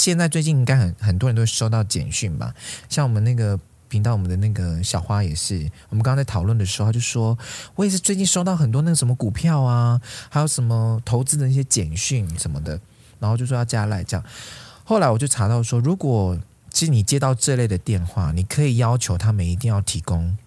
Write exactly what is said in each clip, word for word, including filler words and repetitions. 现在最近应该很很多人都收到简讯吧，像我们那个频道，我们的那个小花也是，我们刚刚在讨论的时候，他就说，我也是最近收到很多那个什么股票啊，还有什么投资的一些简讯什么的，然后就说要加赖这样。后来我就查到说，如果其实你接到这类的电话，你可以要求他们一定要提供，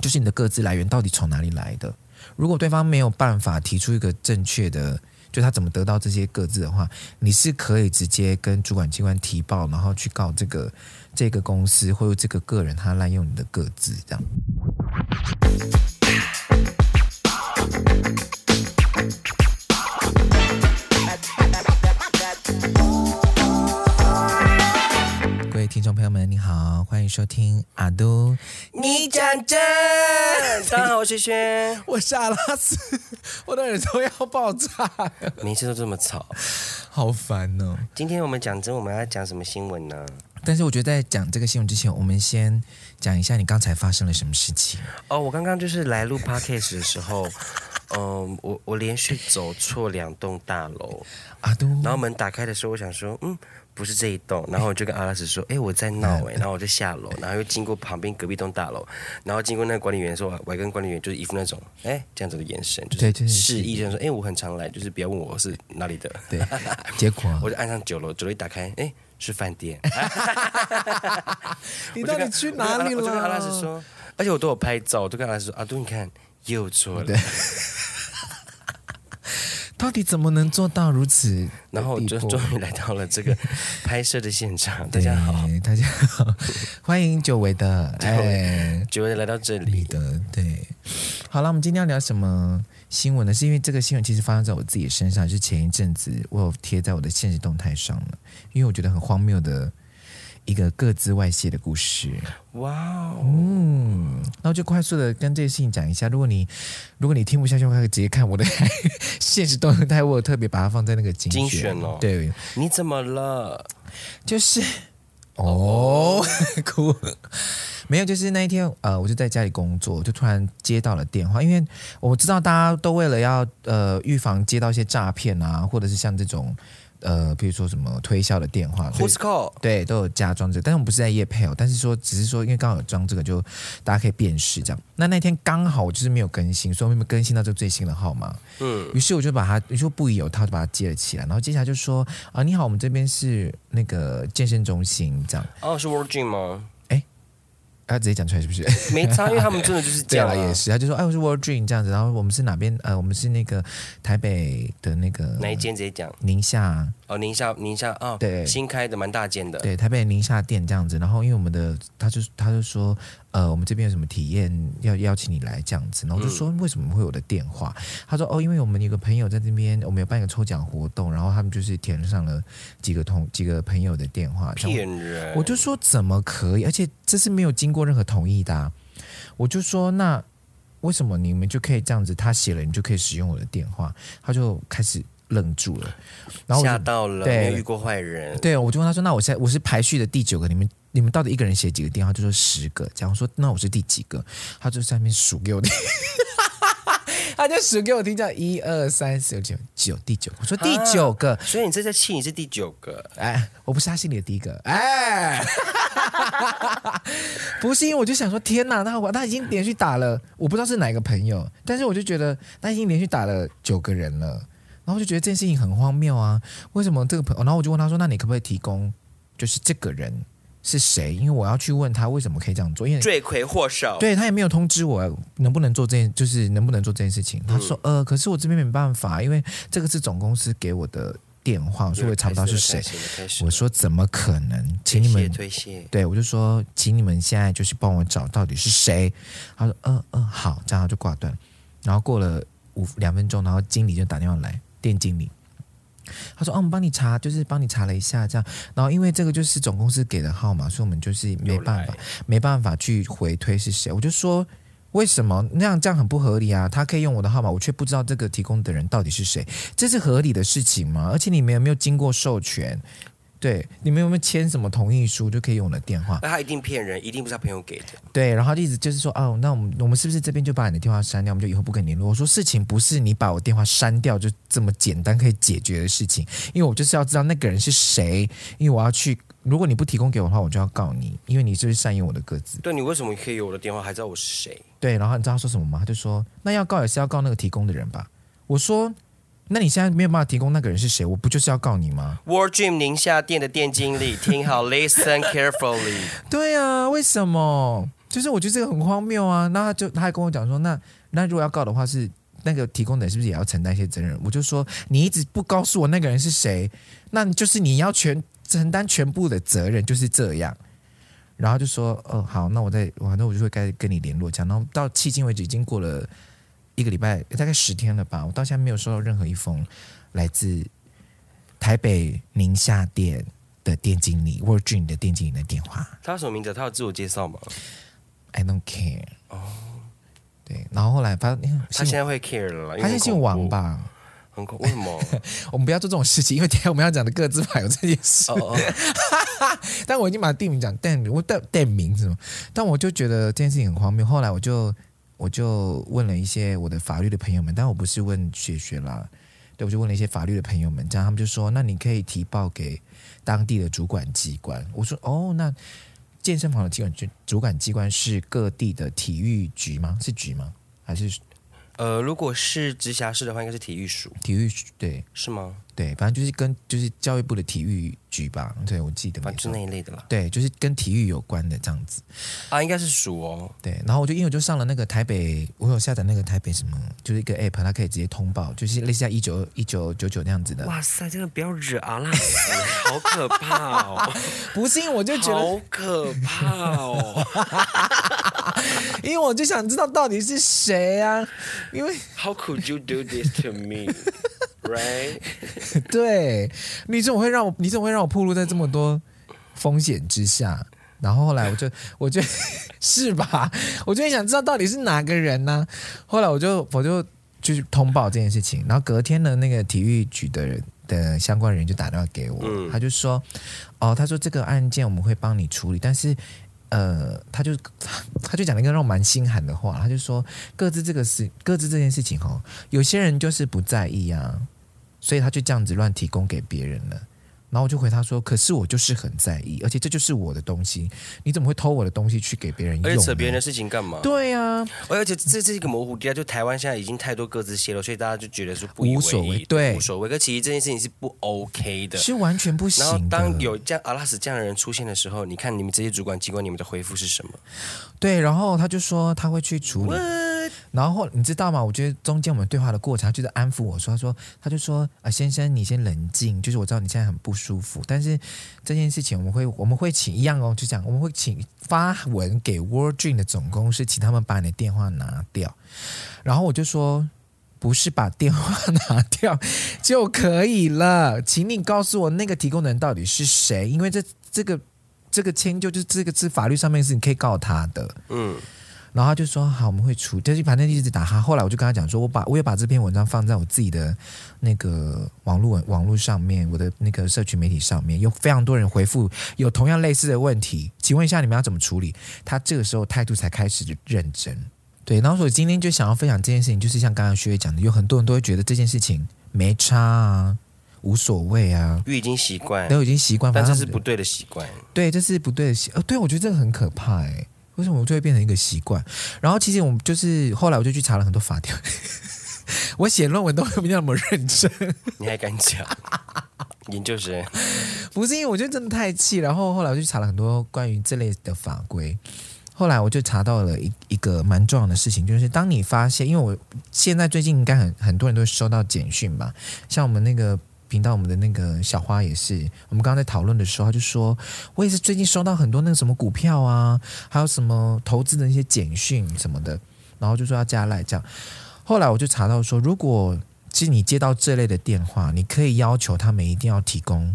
就是你的个资来源到底从哪里来的。如果对方没有办法提出一个正确的，就他怎么得到这些个资的话，你是可以直接跟主管机关提报，然后去告这个这个公司或者这个个人他滥用你的个资这样。各位听众朋友们，你好，欢迎收听阿都你讲真。大家好，我是薛，我是阿拉斯，我的耳朵要爆炸了，每次都这么吵，好烦哦。今天我们讲真，我们要讲什么新闻呢？但是我觉得在讲这个新闻之前，我们先讲一下你刚才发生了什么事情。哦，我刚刚就是来录 podcast 的时候。嗯，我我连续走错两栋大楼，啊、然后门打开的时候，我想说，嗯，不是这一栋，然后我就跟阿拉斯说，哎，我在闹哎、欸，然后我就下楼，然后又经过旁边隔壁栋大楼，然后经过那个管理员的时候，我还跟管理员就是一副那种，哎，这样子的眼神，就是示意，就是说，哎，我很常来，就是不要问我是哪里的。对，结果、啊、我就按上九楼，九楼一打开，哎，是饭店。你到底去哪里了？我就跟阿拉斯说，而且我都有拍照，我就跟阿拉斯说，阿都你看又错了。到底怎么能做到如此？然后我就终于来到了这个拍摄的现场。大家好，大家好，欢迎久违的，哎，久违的来到这里的，对。好了，我们今天要聊什么新闻呢？是因为这个新闻其实发生在我自己身上，是前一阵子我有贴在我的限时动态上了，因为我觉得很荒谬的一个个资外泄的故事。哇哦，嗯，然后就快速的跟这些事情讲一下。如果你如果你听不下去，可以直接看我的现实动态，我有特别把它放在那个精选。精选哦，对，你怎么了？就是哦，哭，没有，就是那一天，呃，我就在家里工作，就突然接到了电话，因为我知道大家都为了要呃预防接到一些诈骗啊，或者是像这种。呃，比如说什么推销的电话 ，Who's call？ 对，都有加装这个，但是我们不是在业配哦，但是说只是说，因为刚好有装这个就，就大家可以辨识这样。那那天刚好我就是没有更新，所以我没有更新到这个最新的号码。嗯，于是我就把它，于是不疑有他，就把它接了起来。然后接下来就说啊，你好，我们这边是那个健身中心这样。哦，是 World Dream 吗？他直接讲出来是不是？没差，因为他们真的就是这样、啊。对啊，也是。他就说：“哎，我是 World Dream 这样子。”然后我们是哪边？呃，我们是那个台北的那个哪一间？直接讲宁夏哦，宁夏宁夏哦，对，新开的蛮大间的。对，台北宁夏店这样子。然后因为我们的，他就他就说，呃，我们这边有什么体验要邀请你来这样子。然后我就说、嗯、为什么会有的电话？他说：“哦，因为我们有个朋友在这边，我们有办一个抽奖活动，然后他们就是填上了几个同几个朋友的电话。”骗人！我就说怎么可以？而且这是没有经过任何同意的、啊，我就说那为什么你们就可以这样子？他写了，你就可以使用我的电话，他就开始愣住了，然后吓到了，没遇过坏人。对，我就问他说：“那我现在我是排序的第九个，你们你们到底一个人写几个电话？”就说十个，这样我说那我是第几个？他就在那边数给我听，他就数给我听，叫一二三四五六九第九，我说第九个，啊、所以你这在气你是第九个，哎，我不是他心里的第一个，哎。不是因为我就想说天哪，他他已经连续打了，我不知道是哪个朋友，但是我就觉得他已经连续打了九个人了，然后就觉得这件事情很荒谬啊，为什么这个朋友？然后我就问他说，那你可不可以提供就是这个人是谁？因为我要去问他为什么可以这样做，因为罪魁祸首。对，他也没有通知我能不能做这件，就是能不能做这件事情。他说、嗯、呃，可是我这边没办法，因为这个是总公司给我的。电话，所以我也查不到是谁。我说怎么可能？请你们推卸。对，我就说请你们现在就是帮我找到底是谁。他说嗯嗯好，这样他就挂断。然后过了五两分钟，然后经理就打电话来，店经理。他说：“哦、啊，我们帮你查，就是帮你查了一下，这样。然后因为这个就是总公司给的号码，所以我们就是没办法，没办法去回推是谁。”我就说。为什么那样这样很不合理啊？他可以用我的号码，我却不知道这个提供的人到底是谁，这是合理的事情吗？而且你们有没有经过授权？对，你们有没有签什么同意书就可以用我的电话？那他一定骗人，一定不是他朋友给的。对，然后他一直就是说，哦，那我们我们是不是这边就把你的电话删掉，我们就以后不跟你联络？我说事情不是你把我电话删掉就这么简单可以解决的事情，因为我就是要知道那个人是谁，因为我要去。如果你不提供给我的话，我就要告你，因为你就是善用我的个资。对，你为什么可以有我的电话，还知道我是谁？对，然后你知道他说什么吗？他就说，那要告也是要告那个提供的人吧。我说，那你现在没有办法提供那个人是谁，我不就是要告你吗 ？World Dream 宁夏店的店经理，听好 ，Listen carefully。对啊，为什么？就是我觉得这个很荒谬啊。那他就他还跟我讲说，那那如果要告的话是，是那个提供的人是不是也要承担一些责任？我就说，你一直不告诉我那个人是谁，那就是你要全。承担全部的责任就是这样，然后就说哦好，那我再反正我就会该跟你联络这样。然后到迄今为止已经过了一个礼拜，大概十天了吧，我到现在没有收到任何一封来自台北宁夏店的店经理 World Dream 的店经理的电话。他什么名字？他有自我介绍吗 ？I don't care。哦，对，然后后来他他现在会 care 了，他是姓王吧？很恐怖，为什么？我们不要做这种事情，因为等一下我们要讲的个资法有这件事。Oh, oh. 但我已经把店名讲，店我店名是什么？但我就觉得这件事情很荒谬。后来我就我就问了一些我的法律的朋友们，但我不是问学学啦，对，我就问了一些法律的朋友们，这样他们就说，那你可以提报给当地的主管机关。我说，哦，那健身房的主管主管机关是各地的体育局吗？是局吗？还是？呃，如果是直辖市的话，应该是体育署。体育署对，是吗？对，反正就是跟就是教育部的体育局吧，对我记得。反正那一类的啦。对，就是跟体育有关的这样子。啊，应该是署哦。对，然后我就因为我就上了那个台北，我有下载那个台北什么，就是一个 app， 它可以直接通报，就是类似像一九一九九九那样子的。哇塞，真的不要惹阿拉斯，好可怕哦！不是，因为我就觉得好可怕哦。因为我就想知道到底是谁啊，因为 How could you do this to me, right？ 对，你怎么会让我，你怎么会让我暴露在这么多风险之下？然后后来我就，我就，是吧？我就想知道到底是哪个人呢、啊？后来我就，我就就是通报这件事情，然后隔天呢，那个体育局的人。的相关人就打电话给我，嗯、他就说，哦，他说这个案件我们会帮你处理，但是。呃，他就他就讲了一个让我蛮心寒的话，他就说各自这个事，各自这件事情哦，有些人就是不在意啊，所以他就这样子乱提供给别人了。然后我就回他说，可是我就是很在意，而且这就是我的东西，你怎么会偷我的东西去给别人用？而且扯别人的事情干嘛？对啊，而且这是一个模糊地带，就台湾现在已经太多各自泄露，所以大家就觉得说不以为意，无所谓，对，无所谓。可其实这件事情是不 OK 的，是完全不行的。然后当有这样阿拉斯这样的人出现的时候，你看你们这些主管机关，你们的回复是什么？对，然后他就说他会去处理。What？ 然后你知道吗？我觉得中间我们对话的过程，他就是安抚我说，他说他就说啊，先生你先冷静，就是我知道你现在很不舒服。舒服，但是这件事情我们会我们会请一样哦，就这样，我们会请发文给 World Dream 的总公司，请他们把你的电话拿掉。然后我就说，不是把电话拿掉就可以了，请你告诉我那个提供的人到底是谁，因为这这个这个迁就就是这个是法律上面是你可以告他的，嗯。然后他就说好，我们会出，就是反正一直打他。后来我就跟他讲说，我把我也把这篇文章放在我自己的那个网络网络上面，我的那个社群媒体上面，有非常多人回复有同样类似的问题，请问一下你们要怎么处理？他这个时候态度才开始认真。对，然后所以今天就想要分享这件事情，就是像刚刚薛讲的，有很多人都会觉得这件事情没差啊。无所谓啊，因为已经习惯，都已经习惯，但这是不对的习惯。对，这是不对的习惯。哦，对，我觉得这个很可怕哎、欸。为什么我就会变成一个习惯？然后其实我们就是后来我就去查了很多法条，我写论文都没那么认真，你还敢讲？研究生不是因为我觉得真的太气，然后后来我就查了很多关于这类的法规。后来我就查到了一一个蛮重要的事情，就是当你发现，因为我现在最近应该很很多人都收到简讯吧，像我们那个。频道我们的那个小花也是，我们刚刚在讨论的时候，他就说，我也是最近收到很多那个什么股票啊，还有什么投资的一些简讯什么的，然后就说要加赖这样。后来我就查到说，如果其实你接到这类的电话，你可以要求他们一定要提供，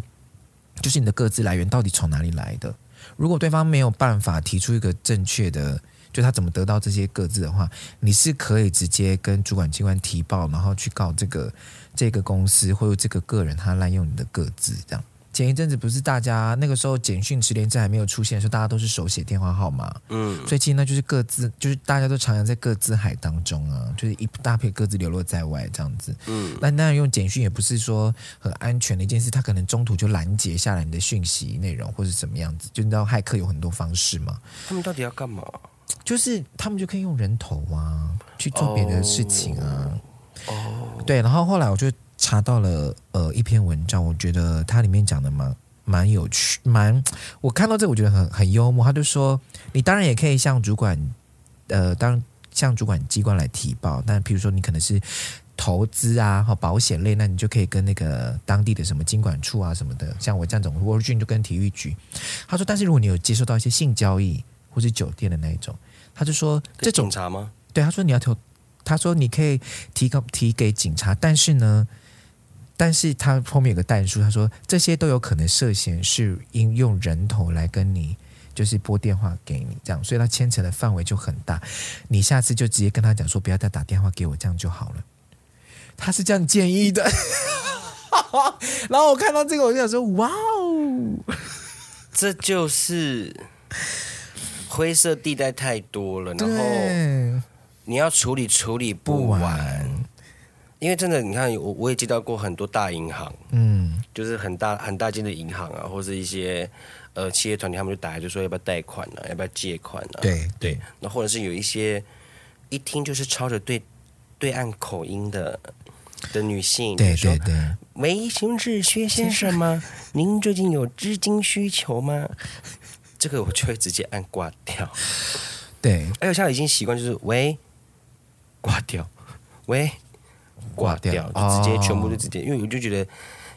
就是你的个资来源到底从哪里来的。如果对方没有办法提出一个正确的，就他怎么得到这些个资的话，你是可以直接跟主管机关提报，然后去告这个。这个公司或者这个个人他滥用你的个资这样，前一阵子不是大家那个时候简讯实联制还没有出现的时候，大家都是手写电话号码，嗯，所以其实那就是各自，就是大家都徜徉在各自海当中啊，就是一大片各自流落在外这样子，嗯，那那用简讯也不是说很安全的一件事，它可能中途就拦截下来你的讯息内容或是怎么样子，就你知道骇客有很多方式嘛，他们到底要干嘛？就是他们就可以用人头啊去做别的事情啊，哦，哦对，然后后来我就查到了呃一篇文章，我觉得它里面讲的蛮蛮有趣，蛮我看到这个我觉得很很幽默。他就说，你当然也可以向主管呃当向主管机关来提报，但譬如说你可能是投资啊和保险类，那你就可以跟那个当地的什么金管处啊什么的，像我这样种 World Dream 就跟体育局。他说，但是如果你有接受到一些性交易或是酒店的那一种，他就说这种警察吗？对，他说你要投，他说你可以提供提给警察，但是呢。但是他后面有个弹书，他说这些都有可能涉嫌是因用人头来跟你就是拨电话给你这样，所以他牵扯的范围就很大。你下次就直接跟他讲说不要再打电话给我，这样就好了。他是这样建议的。然后我看到这个，我就想说哇哦，这就是灰色地带太多了，然后你要处理处理不完。不完因为真的，你看，我我也接到过很多大银行，嗯，就是很大很大间的银行啊，或者一些呃企业团体，他们就打来就说要不要贷款啊，要不要借款啊，对对，那或者是有一些一听就是操着对对岸口音的的女性，对对对，喂，请问是薛先生吗？您最近有资金需求吗？这个我就会直接按挂掉，对，而且现在已经习惯就是喂，挂掉，喂。挂掉就直接全部就直接，因为我就觉得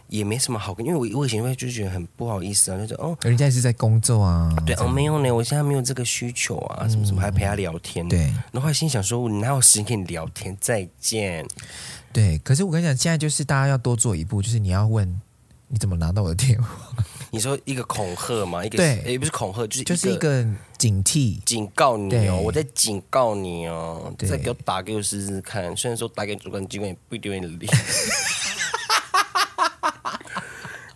也没什么好，因为我我以前会就觉得很不好意思啊，就是哦，人家也是在工作啊，对哦没有呢，我现在没有这个需求啊，什么什么还陪他聊天，对，然后后来心想说，我哪有时间跟你聊天？再见。对，可是我跟你讲，现在就是大家要多做一步，就是你要问你怎么拿到我的电话？你说一个恐吓嘛，一个对，也不是恐吓，就是就是一个警惕、警告你哦，我在警告你哦，再给我打给我试试看。虽然说打给主管机关也不一定会理，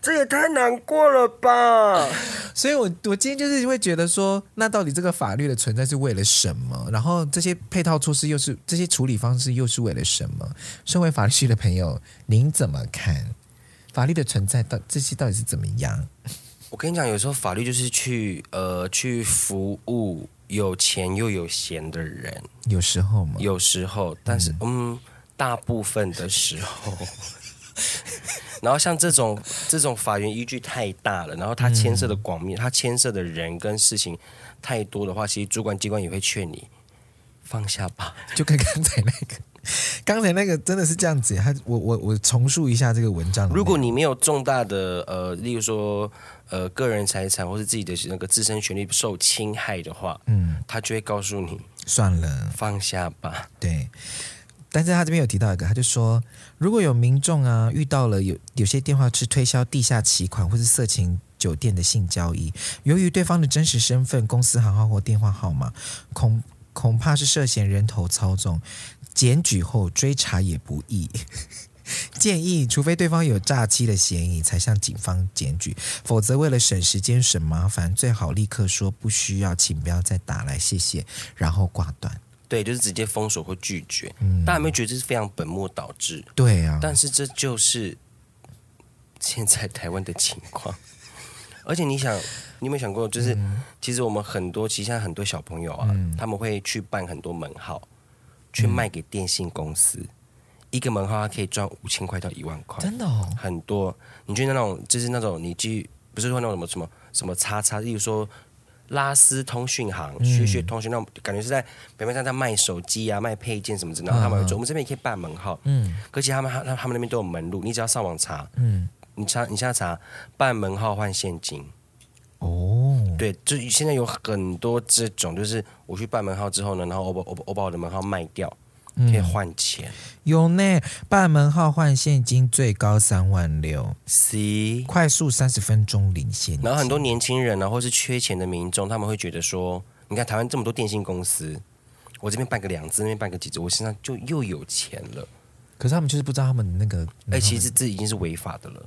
这也太难过了吧！所以我，我我今天就是会觉得说，那到底这个法律的存在是为了什么？然后这些配套措施又是这些处理方式又是为了什么？身为法律系的朋友，您怎么看？法律的存在到这些到底是怎么样？我跟你讲，有时候法律就是去呃去服务有钱又有闲的人，有时候嘛，有时候，但是 嗯, 嗯，大部分的时候，然后像这种这种法源依据太大了，然后它牵涉的广面，嗯、它牵涉的人跟事情太多的话，其实主管机关也会劝你放下吧，就跟刚才那个。刚才那个真的是这样子，他我我我重述一下这个文章。如果你没有重大的呃，例如说呃个人财产或是自己的那个自身权利受侵害的话，嗯，他就会告诉你算了，放下吧。对，但是他这边有提到一个，他就说，如果有民众啊遇到了有有些电话是推销地下期款或是色情酒店的性交易，由于对方的真实身份、公司行号或电话号码，恐恐怕是涉嫌人头操纵。检举后追查也不易，建议除非对方有诈欺的嫌疑才向警方检举，否则为了省时间省麻烦，最好立刻说不需要，请不要再打来，谢谢，然后挂断。对，就是直接封锁或拒绝。嗯，大家有没有觉得这是非常本末倒置？对啊，但是这就是现在台湾的情况。而且你想，你有没有想过，就是、嗯、其实我们很多，其实现在很多小朋友啊，嗯、他们会去办很多门号。去卖给电信公司，一个门号它可以赚五千块到一万块，真的哦，很多。你去那种就是那种你去不是说那种什么什么什么叉叉，例如说拉斯通讯行、嗯、学学通讯，那种感觉是在表面上在卖手机啊、卖配件什么之类的。然后他们说我们这边也可以办门号，嗯，而且他们他们那边都有门路，你只要上网查，嗯，你查你现在查办门号换现金。哦、oh. ，对，就现在有很多这种，就是我去办门号之后呢，然后我把我把我把我的门号卖掉，可以换钱。嗯、有呢，办门号换现金最高三万六 ，C 快速三十分钟领现金。然后很多年轻人啊，或是缺钱的民众，他们会觉得说，你看台湾这么多电信公司，我这边办个两支，那边办个几支，我身上就又有钱了。可是他们就是不知道他们那个，哎、欸，其实这已经是违法的了。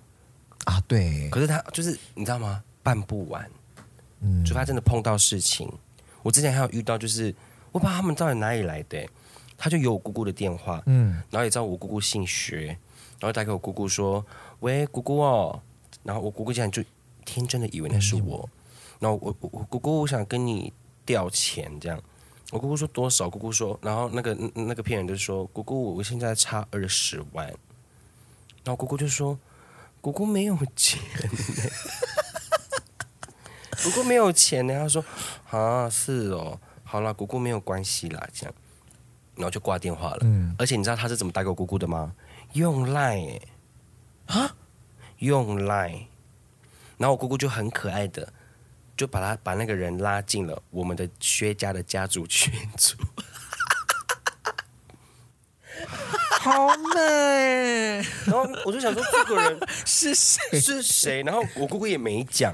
啊，对。可是他就是你知道吗？办不完，嗯，就他真的碰到事情。我之前还有遇到，就是我不知道他们到底哪里来的、欸，他就有我姑姑的电话，嗯，然后也知道我姑姑姓薛，然后打给我姑姑说：“喂，姑姑哦。”然后我姑姑竟然就天真的以为那是我，然后我我我姑姑我想跟你调钱这样。我姑姑说多少？姑姑说，然后那个那个骗人就说：“姑姑，我现在差二十万。”然后姑姑就说：“姑姑没有钱、欸，姑姑没有钱呢、欸。”他说：“啊，是哦，好啦，姑姑没有关系啦。”这样，然后就挂电话了。嗯、而且你知道他是怎么打给我姑姑的吗？用 Line 哎、欸，啊，用 Line。然后我姑姑就很可爱的。就把他把那个人拉进了我们的薛家的家族群组，好美。然后我就想说这个人是谁是谁？然后我姑姑也没讲。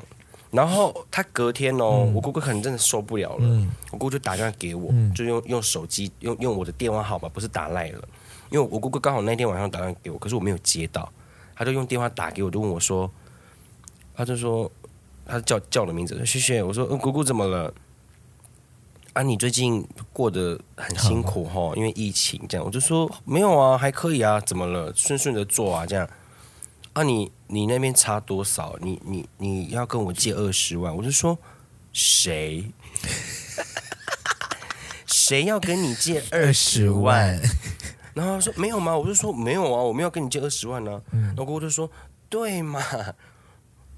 然后他隔天哦，嗯、我姑姑可能真的受不了了，嗯、我姑姑就打电话给我，嗯、就用用手机用用我的电话号码，不是打赖了，因为我姑姑刚好那天晚上打电话给我，可是我没有接到，他就用电话打给我，就问我说，他就说。他叫叫我的名字，薛薛。我说、嗯，姑姑怎么了？啊，你最近过得很辛苦哈、哦，因为疫情这样。我就说没有啊，还可以啊，怎么了？顺顺的做啊，这样。啊你，你你那边差多少？你你你要跟我借二十万？我就说谁？谁要跟你借二十万？然后他说没有吗？我就说没有啊，我没有跟你借二十万呢、啊。嗯、然后姑姑就说对嘛。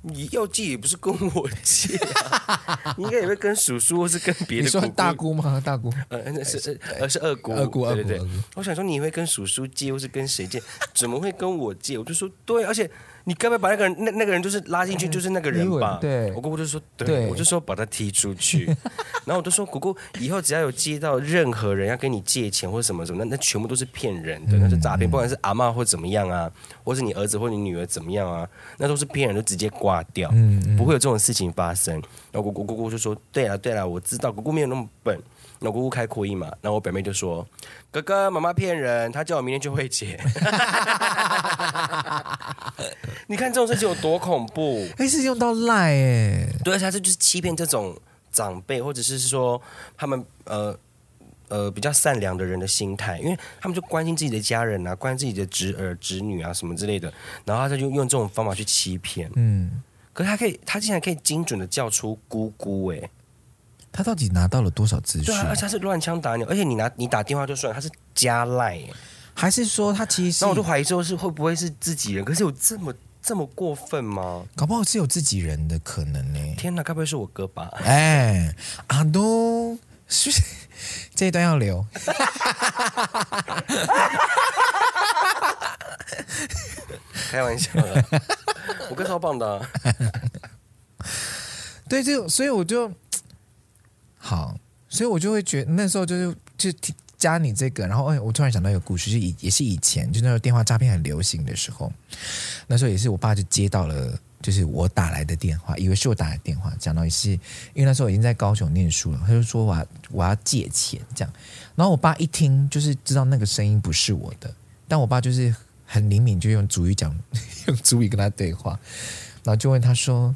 你要借也不是跟我借、啊，你应该也会跟叔叔或是跟别的姑姑。你说大姑吗？大姑？呃，是呃是二姑。二姑，对对对。我想说你会跟叔叔借，或是跟谁借？怎么会跟我借？我就说对，而且你该不会把那个人那那个人就是拉进去，就是那个人吧？对。我姑姑就说对，我就说把他踢出去。然后我就说姑姑，以后只要有接到任何人要跟你借钱或什么什么，那那全部都是骗人的，那是诈骗，不管是阿嬷或怎么样啊，或是你儿子或你女儿怎么样啊，那都是骗人，就直接挂。掉，嗯嗯、不会有这种事情发生。然后姑姑姑姑就说：“对啦对啦，我知道，姑姑没有那么笨。”然后姑姑开扩音嘛，然后我表妹就说：“哥哥，妈妈骗人，她叫我明天就会解。”你看这种事情有多恐怖？哎，是用到赖哎，对，他这就是欺骗这种长辈，或者是说他们呃呃比较善良的人的心态，因为他们就关心自己的家人啊，关心自己的侄儿侄女啊什么之类的，然后他就用这种方法去欺骗，嗯。可是他可以，他竟然可以精准的叫出姑姑哎、欸，他到底拿到了多少资讯？对啊，而且他是乱枪打鸟，而且你拿你打电话就算，他是加赖、欸，还是说他其实？那我就怀疑说是会不会是自己人？可是有这么这么过分吗？搞不好是有自己人的可能呢、欸。天哪，该不会是我哥吧？哎、欸，阿东，这一段要留。开玩笑了，我哥超棒的、啊。对，就所以我就好，所以我就会觉得那时候就是就加你这个，然后、欸、我突然想到一个故事，是也是以前就那时候电话诈骗很流行的时候，那时候也是我爸就接到了就是我打来的电话，以为是我打来的电话，讲到也是因为那时候我已经在高雄念书了，他就说我要我要借钱这样，然后我爸一听就是知道那个声音不是我的，但我爸就是。很灵敏，就用族语讲，用族语跟他对话，然后就问他说：“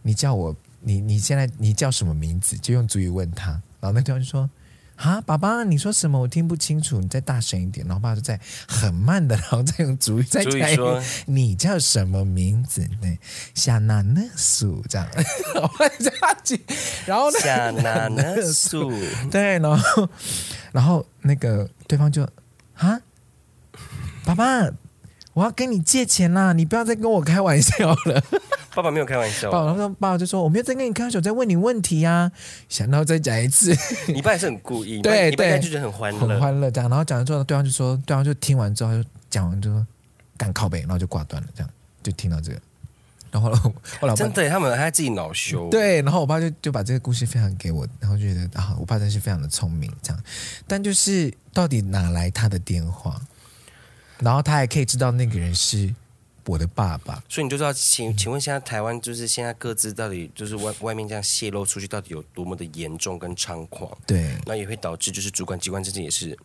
你叫我，你你现在你叫什么名字？”就用族语问他，然后那对方就说：“啊，爸爸，你说什么？我听不清楚，你再大声一点。”然后爸就在很慢的，然后再用族语再讲：“你叫什么名字呢？”夏那那素这样，然后他就，然后夏那那素，对，然后然后那个对方就啊。爸爸，我要跟你借钱啦！你不要再跟我开玩笑了。爸爸没有开玩笑，爸爸爸就说我没有在跟你开玩笑，我在问你问题啊。想到再讲一次，你爸也是很故意，对对，就觉得很欢乐，很欢乐这样。然后讲完之后，对方就说，对方就听完之后就讲完就说干靠北，然后就挂断了，这样就听到这个。然后后来真的，他们还自己恼羞。对，然后我爸就就把这个故事分享给我，然后觉得啊，我爸真是非常的聪明这样。但就是到底哪来他的电话？然后他还可以知道那个人是我的爸爸，所以你就知道，请请问现在台湾就是现在各自到底就是外外面这样泄露出去，到底有多么的严重跟猖狂？对，那也会导致就是主管机关之间也是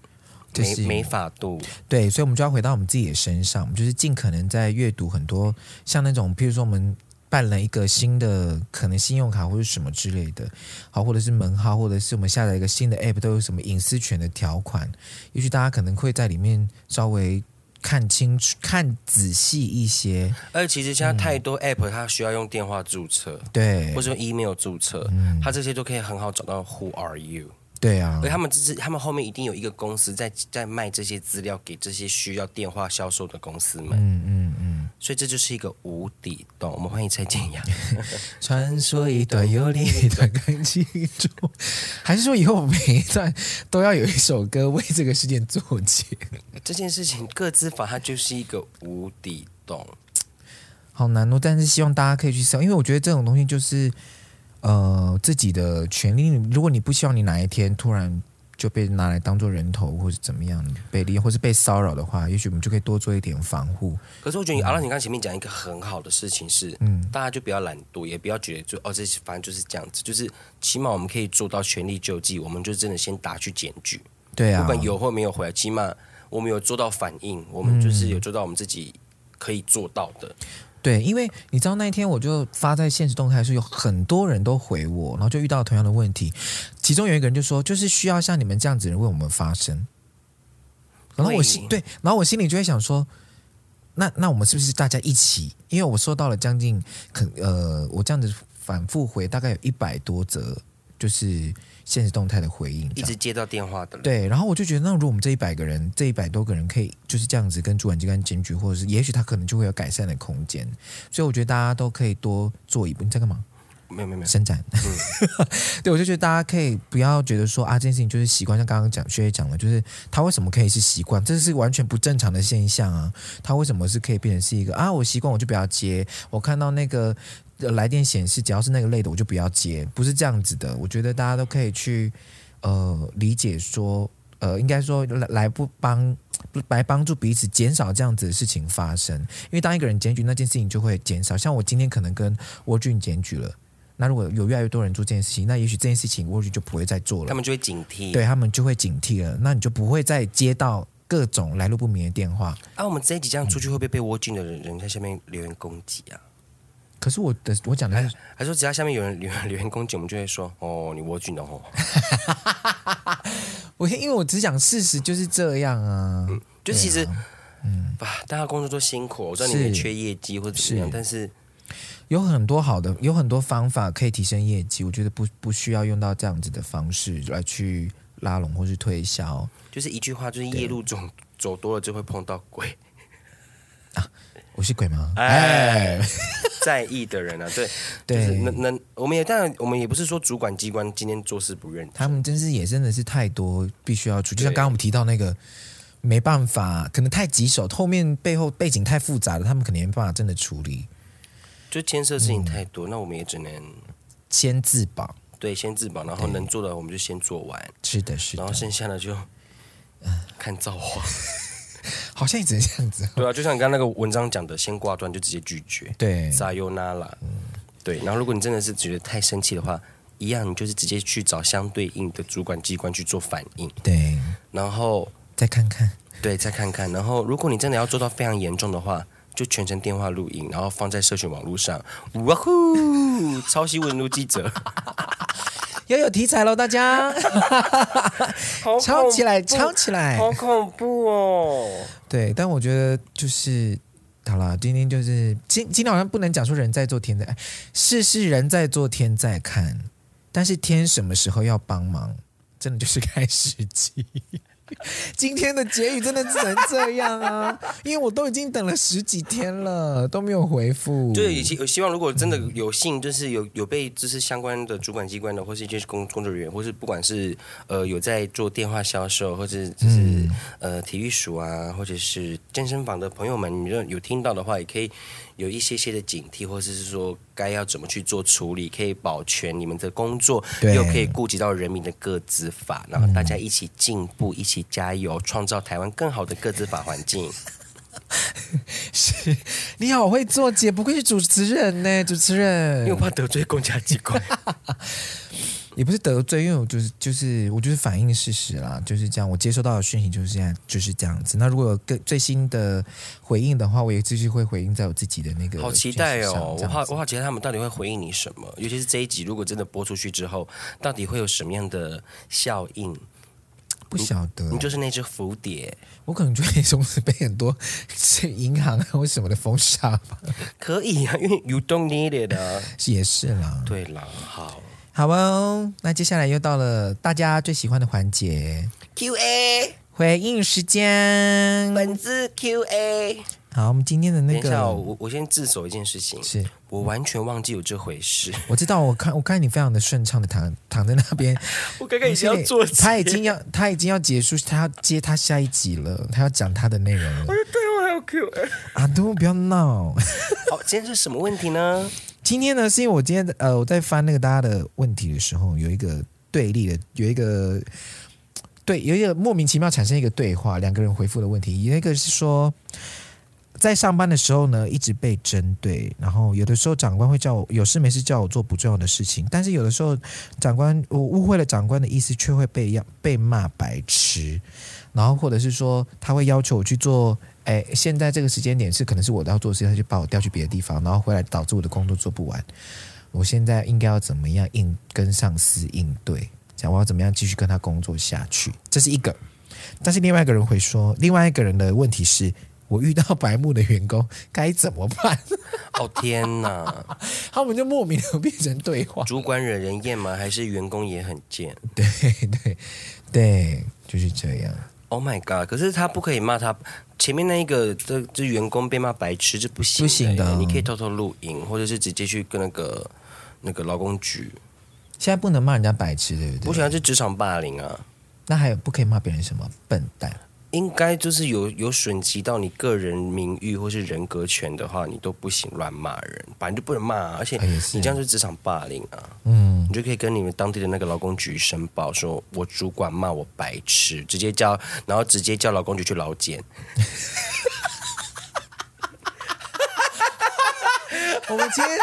就是没法度。对，所以我们就要回到我们自己的身上，我们就是尽可能在阅读很多像那种，譬如说我们办了一个新的可能信用卡或者什么之类的，好，或者是门号，或者是我们下载一个新的 app 都有什么隐私权的条款，也许大家可能会在里面稍微看清楚看仔细一些。而其实现在太多 app 它需要用电话注册，对、嗯、或者用 email 注册、嗯、它这些都可以很好找到 who are you。对啊，而他们就是他们后面一定有一个公司在在卖这些资料给这些需要电话销售的公司们。嗯嗯嗯，所以这就是一个无底洞。我们欢迎蔡健雅。传说一段有你一段更清楚，还是说以后我们每一段都要有一首歌为这个事件作结？这件事情个资法它就是一个无底洞，好难哦。但是希望大家可以去想，因为我觉得这种东西就是。呃，自己的权利，如果你不希望你哪一天突然就被拿来当做人头，或是怎么样被利用，或是被骚扰的话，也许我们就可以多做一点防护。可是我觉得你阿浪，你刚前面讲一个很好的事情是，嗯，大家就不要懒惰，也不要觉得就哦，这反正就是这样子，就是起码我们可以做到全力救济，我们就真的先打去检举，对啊，不管有或没有回来，起码我们有做到反应，我们就是有做到我们自己可以做到的。嗯，对，因为你知道那一天我就发在限时动态的时候，有很多人都回我，然后就遇到同样的问题。其中有一个人就说，就是需要像你们这样子的人为我们发声。然后我心对，然后我心里就会想说，那那我们是不是大家一起？因为我收到了将近，呃，我这样子反复回大概有一百多则，就是限时动态的回应，一直接到电话的。对，然后我就觉得，那如果我们这一百个人，这一百多个人可以就是这样子跟主管机关检举，或者是也许他可能就会有改善的空间。所以我觉得大家都可以多做一步。你在干嘛？没有没有没有伸展。嗯、对，我就觉得大家可以不要觉得说啊，这件事情就是习惯，像刚刚讲薛讲了，就是他为什么可以是习惯，这是完全不正常的现象啊。他为什么是可以变成是一个啊，我习惯我就不要接，我看到那个。来电显示，只要是那个类的，我就不要接，不是这样子的。我觉得大家都可以去，呃，理解说，呃，应该说来不帮，来帮助彼此，减少这样子的事情发生。因为当一个人检举，那件事情就会减少。像我今天可能跟沃俊检举了，那如果有越来越多人做这件事情，那也许这件事情沃俊就不会再做了，他们就会警惕，对他们就会警惕了，那你就不会再接到各种来路不明的电话。啊，我们这一集这样出去，会不会被沃俊的人在下面留言攻击啊？可是我的我讲的还还说，只要下面有人留言留言攻击，我们就会说哦，你蜗居的哦。我因为我只讲事实就是这样啊，嗯、就其实、啊、嗯，大家工作都辛苦，我知道你们缺业绩或者怎么样，是但是有很多好的，有很多方法可以提升业绩，我觉得不不需要用到这样子的方式来去拉拢或是推销。就是一句话，就是夜路总走多了就会碰到鬼。啊，我是鬼吗？哎，在意的人啊，对对，就是、能能，我们也当然，我们也不是说主管机关今天做事不认真，他们真是也真的是太多，必须要处。就像刚刚我们提到那个，没办法，可能太棘手，后面背后背景太复杂了，他们可能没办法真的处理，就牵涉事情太多、嗯，那我们也只能先自保，对，先自保，然后能做的我们就先做完，是的，是的，然后剩下的就看造化。好像一直这样子、哦，对啊，就像你刚刚那个文章讲的，先挂断就直接拒绝，对，撒尤那拉，对。然后如果你真的是觉得太生气的话，一样，你就是直接去找相对应的主管机关去做反应，对。然后再看看，对，再看看。然后如果你真的要做到非常严重的话，就全程电话录音，然后放在社群网络上，哇呼，抄袭文路记者。又有题材喽，大家！抄起来，抄起来！好恐怖哦！对，但我觉得就是好啦，今天就是今今天好像不能讲说人在做天在，是是人在做天在看，但是天什么时候要帮忙，真的就是看时机。今天的结语真的只能这样啊，因为我都已经等了十几天了，都没有回复。对，有希望如果真的有幸，就是有有被就是相关的主管机关的，或是一些工工作人员，或是不管是呃有在做电话销售，或者就是、嗯、呃体育署啊，或者是健身房的朋友们，你们有听到的话，也可以有一些些的警惕，或者是说该要怎么去做处理，可以保全你们的工作，又可以顾及到人民的个资法，然后大家一起进步，嗯、一起加油，创造台湾更好的个资法环境。是，你好会做结，不愧是主持人呢，主持人。因为我怕得罪公家机关。也不是得罪，因为我就是就是我就是反映事实啦，就是这样。我接收到的讯息就是现在就是这样子。那如果有更最新的回应的话，我也继续会回应在我自己的那个。好期待哦！我好我好期待他们到底会回应你什么，尤其是这一集如果真的播出去之后，到底会有什么样的效应？不晓得，你就是那只蝴蝶，我可能就会从此被很多银行或什么的封杀吧。可以啊，因为 you don't need it 啊，也是啦，对啦，好，好哦。那接下来又到了大家最喜欢的环节 ，Q A 回应时间，本次 Q A。好，我们今天的那个，等一下，我我先自首一件事情，是我完全忘记有这回事。我知道，我看我看你非常的顺畅的躺躺在那边。我刚刚已经要做，他已经要他已经要结束，他要接他下一集了，他要讲他的内容了。我的对我还有 Q A 啊，都不要闹。好，今天是什么问题呢？今天呢，是因为我今天呃我在翻那个大家的问题的时候，有一个对立的，有一个对，有一个莫名其妙产生一个对话，两个人回复的问题，有一个是说。在上班的时候呢，一直被针对，然后有的时候长官会叫我有事没事叫我做不重要的事情，但是有的时候长官我误会了长官的意思，却会被被骂白痴，然后或者是说他会要求我去做，哎，现在这个时间点是可能是我要做的事情，他就把我调去别的地方，然后回来导致我的工作做不完。我现在应该要怎么样应跟上司应对？讲我要怎么样继续跟他工作下去？这是一个，但是另外一个人会说，另外一个人的问题是。我遇到白目的员工该怎么办？哦天哪！他们就莫名的变成对话。主管惹人厌吗？还是员工也很贱？对对对，就是这样。Oh my god！ 可是他不可以骂他前面那一个，这这员工被骂白痴，这不行不行的。你可以偷偷录影，或者是直接去跟那个那个劳工局。现在不能骂人家白痴，对不对？我想这职场霸凌啊。那还有不可以骂别人什么笨蛋？应该就是有有损及到你个人名誉或是人格权的话，你都不行乱骂人，反正就不能骂、啊，而且你这样是职场霸凌啊。嗯，你就可以跟你们当地的那个劳工局申报，说我主管骂我白痴，直接叫，然后直接叫劳工局去劳检。我们今天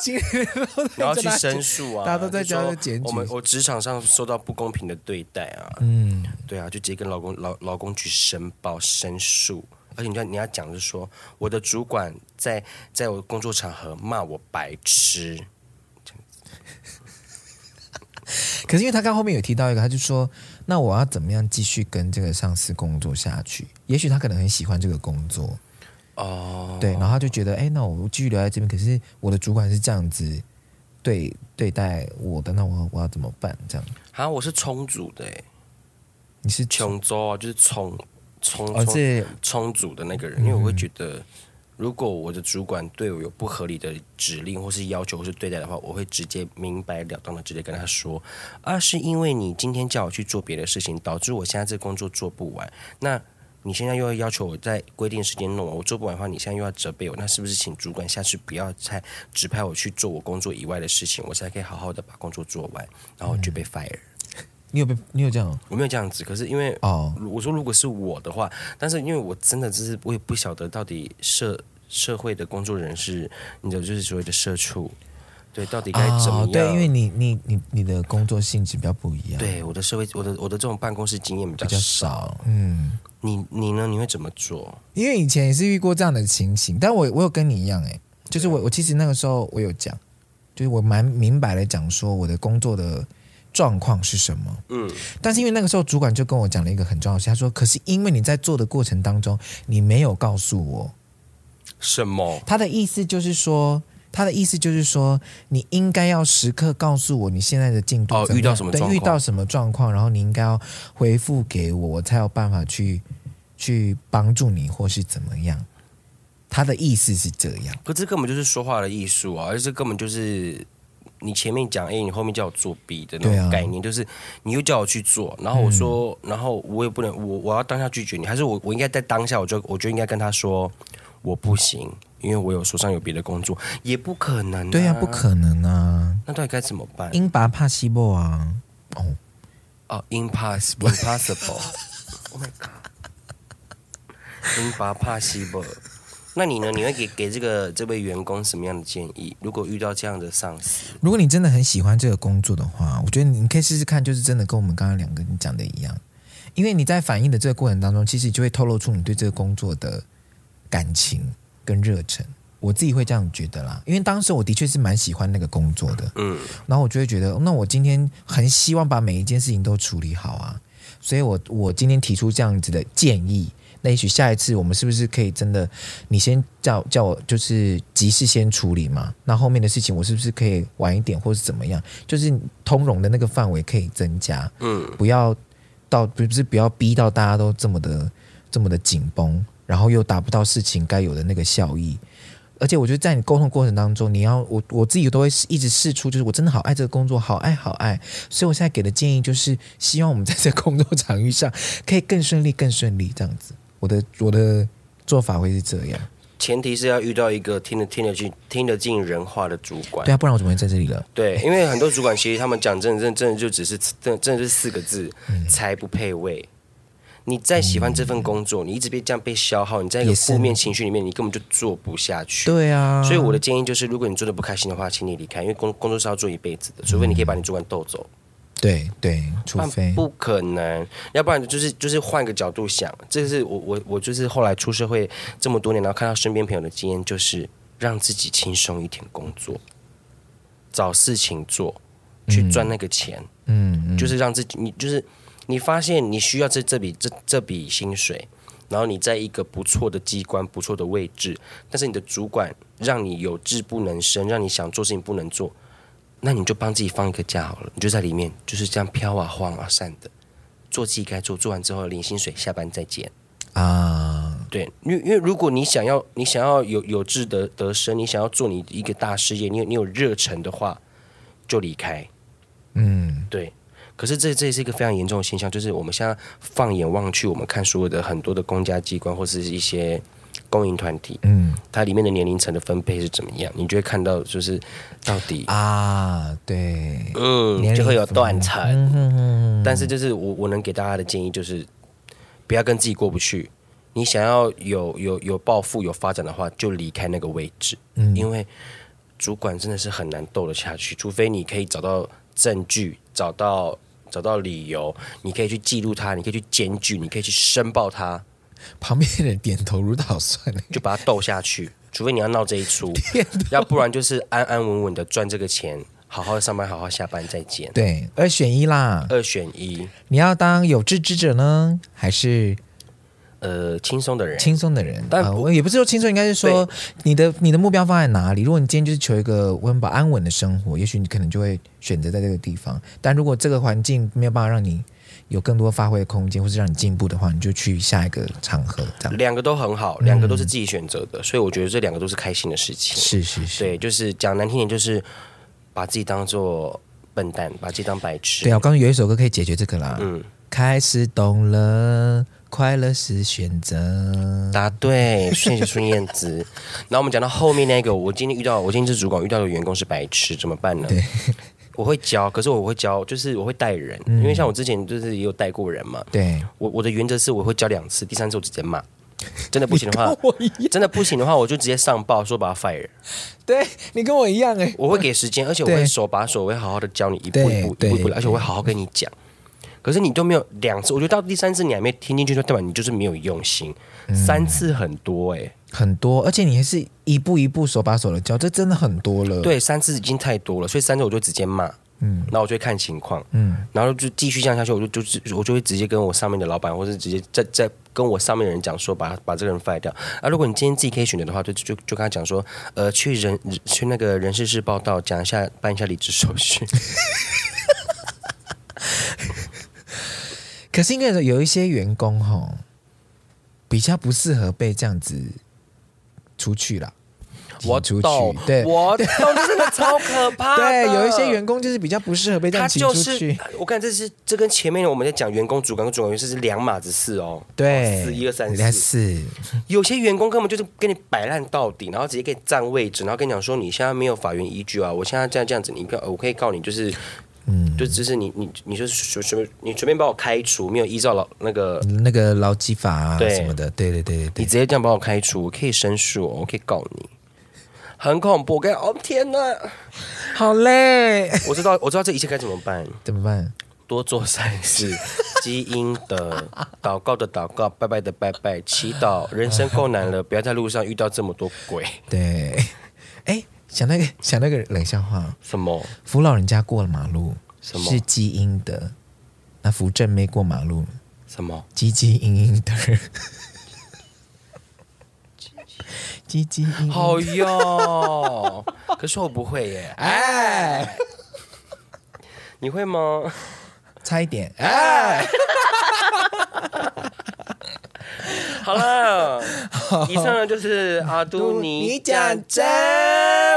今天都在，然后去申诉啊，大家都在教检举。我们我职场上受到不公平的对待啊，嗯，对啊，就直接跟劳工劳劳工局申报申诉。而且你要你要讲就是说，我的主管在在我工作场合骂我白痴，这样子。可是因为他刚后面有提到一个，他就说，那我要怎么样继续跟这个上司工作下去？也许他可能很喜欢这个工作。哦、oh. ，对，然后他就觉得，哎，那我继续留在这边，可是我的主管是这样子对对待我的，那我我要怎么办？这样啊，我是冲组的，你是琼州啊，就是冲冲冲冲组的那个人，因为我会觉得，如果我的主管对我有不合理的指令或是要求或是对待的话，我会直接明白了当的直接跟他说，啊，是因为你今天叫我去做别的事情，导致我现在这工作做不完，那。你现在又要要求我在规定时间弄完，我做不完的话，你现在又要责备我，那是不是请主管下次不要再指派我去做我工作以外的事情，我才可以好好的把工作做完，然后就被 fire。嗯、你有被你有这样？我没有这样子，可是因为哦，我说如果是我的话，但是因为我真的就是我也不晓得到底社社会的工作人士，你的就是所谓的社畜。对，到底该怎么样？哦、对，因为你你你你的工作性质比较不一样。对，我的社会，我的我的这种办公室经验比较少。比较少嗯，你你呢？你会怎么做？因为以前也是遇过这样的情形，但我我有跟你一样哎、欸，就是我我其实那个时候我有讲，就是我蛮明白的讲说我的工作的状况是什么。嗯，但是因为那个时候主管就跟我讲了一个很重要的事，他说：“可是因为你在做的过程当中，你没有告诉我什么。”他的意思就是说。他的意思就是说，你应该要时刻告诉我你现在的进度怎么样，哦，遇到什么状况，对，遇到什么状况，然后你应该要回复给我，我才有办法去去帮助你或是怎么样。他的意思是这样，可这根本就是说话的艺术啊，而这根本就是你前面讲 A， 你后面叫我做 B 的那种概念，啊，就是你又叫我去做，然后我说，嗯，然后我也不能，我我要当下拒绝你，还是我我应该在当下我就我就应该跟他说我不行。因为我有手上有别的工作，也不可能，啊。对呀，啊，不可能啊！那到底该怎么办？因巴帕西布啊！哦哦 ，impossible，impossible！Oh my god！ 因巴帕西布，那你呢？你会给给这个这位员工什么样的建议？如果遇到这样的上司，如果你真的很喜欢这个工作的话，我觉得你可以试试看，就是真的跟我们刚刚两个人讲的一样，因为你在反应的这个过程当中，其实就会透露出你对这个工作的感情跟热忱。我自己会这样觉得啦，因为当时我的确是蛮喜欢那个工作的，嗯，然后我就会觉得，那我今天很希望把每一件事情都处理好啊，所以我我今天提出这样子的建议。那也许下一次我们是不是可以真的你先叫叫我就是急事先处理嘛，那后面的事情我是不是可以晚一点或是怎么样，就是通融的那个范围可以增加，嗯，不要到不是不要逼到大家都这么的这么的紧绷，然后又达不到事情该有的那个效益。而且我觉得在你沟通过程当中，你要 我, 我自己都会一直释出，就是我真的好爱这个工作，好爱好爱，所以我现在给的建议就是希望我们在这个工作场域上可以更顺利更顺利这样子。我的我的做法会是这样，前提是要遇到一个听得听得进听得进人话的主管。对啊，不然我怎么会在这里了？对，因为很多主管其实他们讲真的真的就只是真的就是四个字，嗯，才不配位。你再喜欢这份工作，嗯，你一直被这样被消耗，你在一个负面情绪里面，你根本就做不下去。对啊，所以我的建议就是，如果你做得不开心的话，请你离开，因为工工作是要做一辈子的，除非你可以把你主管斗走。对对，除非不可能，要不然就是就是换个角度想，这是我我我就是后来出社会这么多年，然后看到身边朋友的经验，就是让自己轻松一点工作，找事情做，去赚那个钱，嗯，嗯就是让自己你就是你发现你需要这这笔这这笔薪水，然后你在一个不错的机关、不错的位置，但是你的主管让你有志不能伸，让你想做事情不能做。那你就帮自己放一个假好了，你就在里面就是这样飘啊晃啊散的，做自己该做，做完之后领薪水，下班再见啊。对，因为因为如果你想要你想要有有志得得生，你想要做你一个大事业，你有你有热忱的话，就离开。嗯，对。可是这这也是一个非常严重的现象，就是我们现在放眼望去，我们看所有的很多的公家机关或是一些公营团体，嗯，它里面的年龄层的分配是怎么样？你就会看到，就是到底啊，对，嗯，就会有断层，嗯嗯嗯。但是就是我我能给大家的建议就是，不要跟自己过不去。你想要有有有抱负、有发展的话，就离开那个位置，嗯，因为主管真的是很难斗得下去，除非你可以找到证据，找到找到理由，你可以去记录它，你可以去检举，你可以去申报它。旁边的人点头如捣蒜，就把他斗下去。除非你要闹这一出，要不然就是安安稳稳的赚这个钱，好好上班，好好下班，再见。对，二选一啦，二选一。你要当有志之者呢，还是呃轻松的人？轻松的人，但、呃、我也不是说轻松，应该是说你的你的目标放在哪里？如果你今天就是求一个温饱安稳的生活，也许你可能就会选择在这个地方。但如果这个环境没有办法让你有更多发挥的空间，或是让你进步的话，你就去下一个场合。这样两个都很好，两个都是自己选择的，嗯，所以我觉得这两个都是开心的事情。是是是，对，就是讲难听点，就是把自己当做笨蛋，把自己当白痴。对啊，我刚刚有一首歌可以解决这个啦。嗯，开始懂了，快乐是选择。答对，谢谢孙燕姿。然后我们讲到后面那个，我今天遇到，我今天是主管遇到的员工是白痴，怎么办呢？对。我会教，可是我会教，就是我会带人，嗯，因为像我之前就是也有带过人嘛。对，我我的原则是我会教两次，第三次我直接骂。真的不行的话，真的不行的话，我就直接上报说把他 fire。对，你跟我一样哎，欸，我会给时间，而且我会手把手，我会好好的教你一步一步一步一步，而且我会好好跟你讲。可是你都没有两次，我觉得到第三次你还没听进去，就代表你就是没有用心。嗯，三次很多哎，欸，很多，而且你还是一步一步手把手的教，这真的很多了。对，三次已经太多了，所以三次我就直接骂，嗯，然后我就会看情况，嗯，然后就继续这样下去，我就就我就会直接跟我上面的老板，或是直接在在跟我上面的人讲说，把把这个人 fire 掉。啊，如果你今天自己可以选择的话，就就就跟他讲说，呃，去人去那个人事室报到，讲一下办一下离职手续。可是因为有一些员工吼比较不适合被这样子出去啦，我出去，对，我懂，真的超可怕的。对，有一些员工就是比较不适合被这样请出去。他就是，我看这是这跟前面我们在讲员工主管跟主管是两码子事哦。对，四一二三四四。有些员工根本就是跟你摆烂到底，然后直接给你占位置，然后跟你讲说你现在没有法院依据啊，我现在这样这样子，你我可以告你就是。嗯，就只是你你你就随随你随便把我开除，没有依照老那个那个劳基法啊什么的，对对对对，你直接这样把我开除，我可以申诉，我可以告你，很恐怖，我跟哦天哪，好累，我知道我知道这一切该怎么办，怎么办？多做善事，基因的祷告的祷告，拜拜的拜拜，祈祷，人生够难了，不要在路上遇到这么多鬼。对，哎。想那个想那个冷笑话，什么扶老人家过马路什么是基因的，那扶正妹过马路什么基基因因的，基基因因的，好哟可是我不会耶，哎，你会吗？差一点，哎好了，以上呢就是阿都你讲真，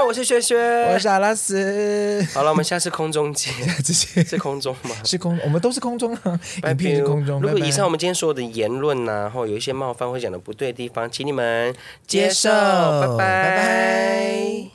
我是薛薛，我是阿拉斯。好了，我们下次空中见，是空中吗？是空，我们都是空中啊，影片是空中。如果以上我们今天所有的言论啊，或有一些冒犯或讲的不对的地方，请你们接受，拜拜。拜拜。